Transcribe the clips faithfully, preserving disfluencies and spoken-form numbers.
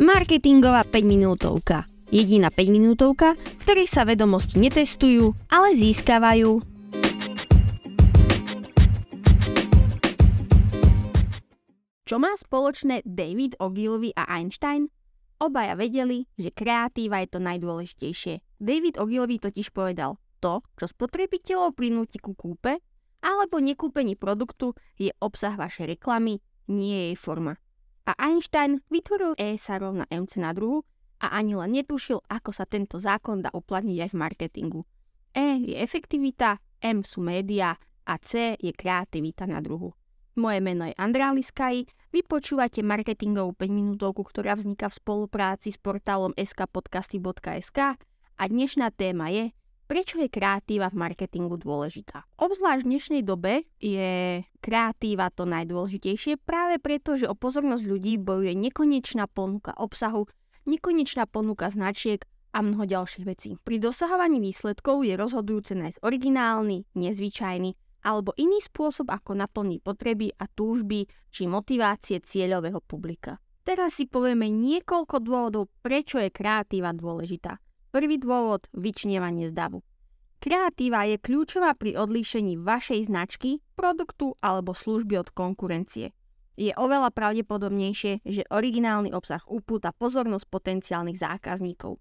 Marketingová päťminútovka. Jediná päťminútovka, v ktorej sa vedomosti netestujú, ale získavajú. Čo má spoločné David Ogilvy a Einstein? Obaja vedeli, že kreatíva je to najdôležitejšie. David Ogilvy totiž povedal, to, čo spotrebiteľov prinúti ku kúpe alebo nekúpení produktu, je obsah vašej reklamy, nie je jej forma. A Einstein vytvoril E sa rovná mc na druhu a ani len netušil, ako sa tento zákon dá uplatniť aj v marketingu. E je efektivita, M sú médiá a C je kreativita na druhu. Moje meno je Andrea Liszkai, vy počúvate marketingovú päťminútovku, ktorá vzniká v spolupráci s portálom es ká podcasty bodka es ká a dnešná téma je, prečo je kreatíva v marketingu dôležitá? Obzvlášť v dnešnej dobe je kreatíva to najdôležitejšie práve preto, že o pozornosť ľudí bojuje nekonečná ponuka obsahu, nekonečná ponuka značiek a mnoho ďalších vecí. Pri dosahovaní výsledkov je rozhodujúce nájsť originálny, nezvyčajný alebo iný spôsob, ako naplniť potreby a túžby či motivácie cieľového publika. Teraz si povieme niekoľko dôvodov, prečo je kreatíva dôležitá. Prvý dôvod, vyčnievanie z davu. Kreatíva je kľúčová pri odlíšení vašej značky, produktu alebo služby od konkurencie. Je oveľa pravdepodobnejšie, že originálny obsah upúta pozornosť potenciálnych zákazníkov.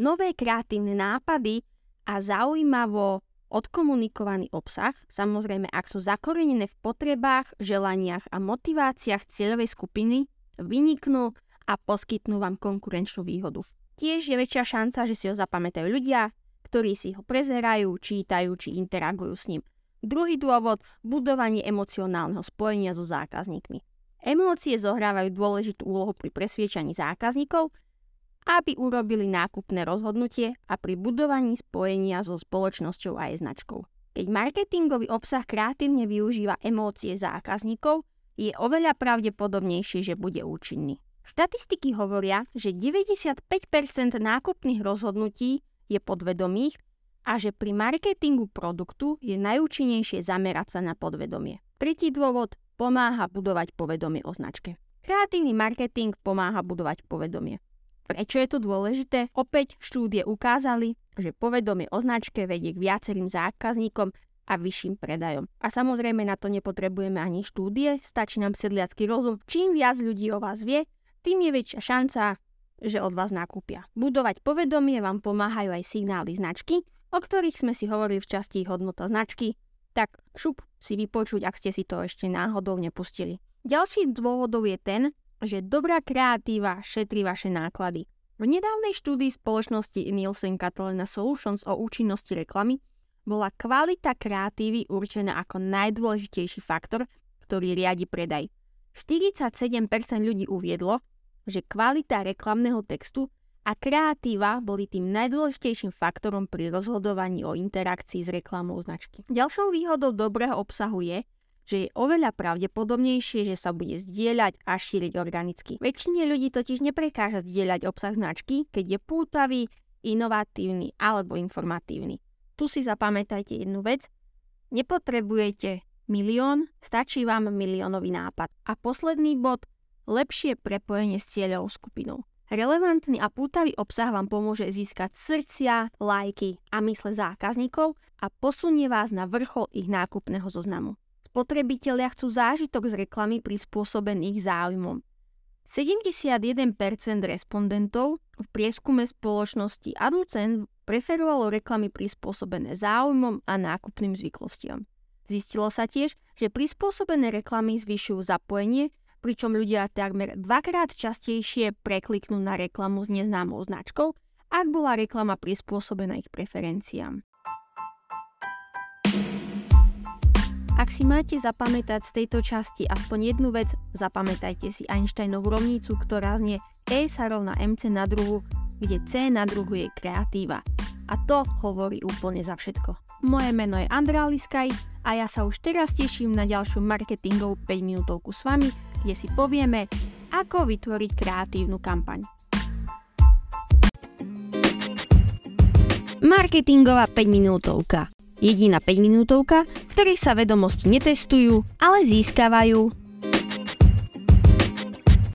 Nové kreatívne nápady a zaujímavo odkomunikovaný obsah, samozrejme ak sú zakorenené v potrebách, želaniach a motiváciách cieľovej skupiny, vyniknú a poskytnú vám konkurenčnú výhodu. Tiež je väčšia šanca, že si ho zapamätajú ľudia, ktorí si ho prezerajú, čítajú či interagujú s ním. Druhý dôvod, budovanie emocionálneho spojenia so zákazníkmi. Emócie zohrávajú dôležitú úlohu pri presviedčaní zákazníkov, aby urobili nákupné rozhodnutie a pri budovaní spojenia so spoločnosťou a jej značkou. Keď marketingový obsah kreatívne využíva emócie zákazníkov, je oveľa pravdepodobnejšie, že bude účinný. Štatistiky hovoria, že deväťdesiatpäť percent nákupných rozhodnutí je podvedomých a že pri marketingu produktu je najúčinnejšie zamerať sa na podvedomie. Tretí dôvod, pomáha budovať povedomie o značke. Kreatívny marketing pomáha budovať povedomie. Prečo je to dôležité? Opäť štúdie ukázali, že povedomie o značke vedie k viacerým zákazníkom a vyšším predajom. A samozrejme na to nepotrebujeme ani štúdie, stačí nám sedliacky rozum. Čím viac ľudí o vás vie, tým je väčšia šanca, že od vás nakúpia. Budovať povedomie vám pomáhajú aj signály značky, o ktorých sme si hovorili v časti hodnota značky, tak šup si vypočuť, ak ste si to ešte náhodou nepustili. Ďalší dôvodov je ten, že dobrá kreatíva šetrí vaše náklady. V nedávnej štúdii spoločnosti Nielsen Catalina Solutions o účinnosti reklamy bola kvalita kreatívy určená ako najdôležitejší faktor, ktorý riadi predaj. štyridsaťsedem percent ľudí uviedlo, že kvalita reklamného textu a kreatíva boli tým najdôležitejším faktorom pri rozhodovaní o interakcii s reklamou značky. Ďalšou výhodou dobrého obsahu je, že je oveľa pravdepodobnejšie, že sa bude zdieľať a šíriť organicky. Väčšine ľudí totiž neprekáža zdieľať obsah značky, keď je pútavý, inovatívny alebo informatívny. Tu si zapamätajte jednu vec, nepotrebujete milión, stačí vám miliónový nápad. A posledný bod, lepšie prepojenie s cieľovou skupinou. Relevantný a pútavý obsah vám pomôže získať srdcia, lajky a mysle zákazníkov a posunie vás na vrchol ich nákupného zoznamu. Spotrebitelia chcú zážitok z reklamy prispôsobený ich záujmom. sedemdesiatjeden percent respondentov v prieskume spoločnosti Adlucent preferovalo reklamy prispôsobené záujmom a nákupným zvyklostiam. Zistilo sa tiež, že prispôsobené reklamy zvyšujú zapojenie, pričom ľudia takmer dvakrát častejšie prekliknú na reklamu s neznámou značkou, ak bola reklama prispôsobená ich preferenciám. Ak si máte zapamätať z tejto časti aspoň jednu vec, zapamätajte si Einsteinovú rovnicu, ktorá znie E sa rovná mc na druhu, kde C na druhu je kreatíva. A to hovorí úplne za všetko. Moje meno je Andrea Liszkai a ja sa už teraz teším na ďalšiu marketingovú päťminútovku s vami, kde si povieme, ako vytvoriť kreatívnu kampaň. Marketingová päťminútovka. Jediná päťminútovka, v ktorej sa vedomosti netestujú, ale získavajú.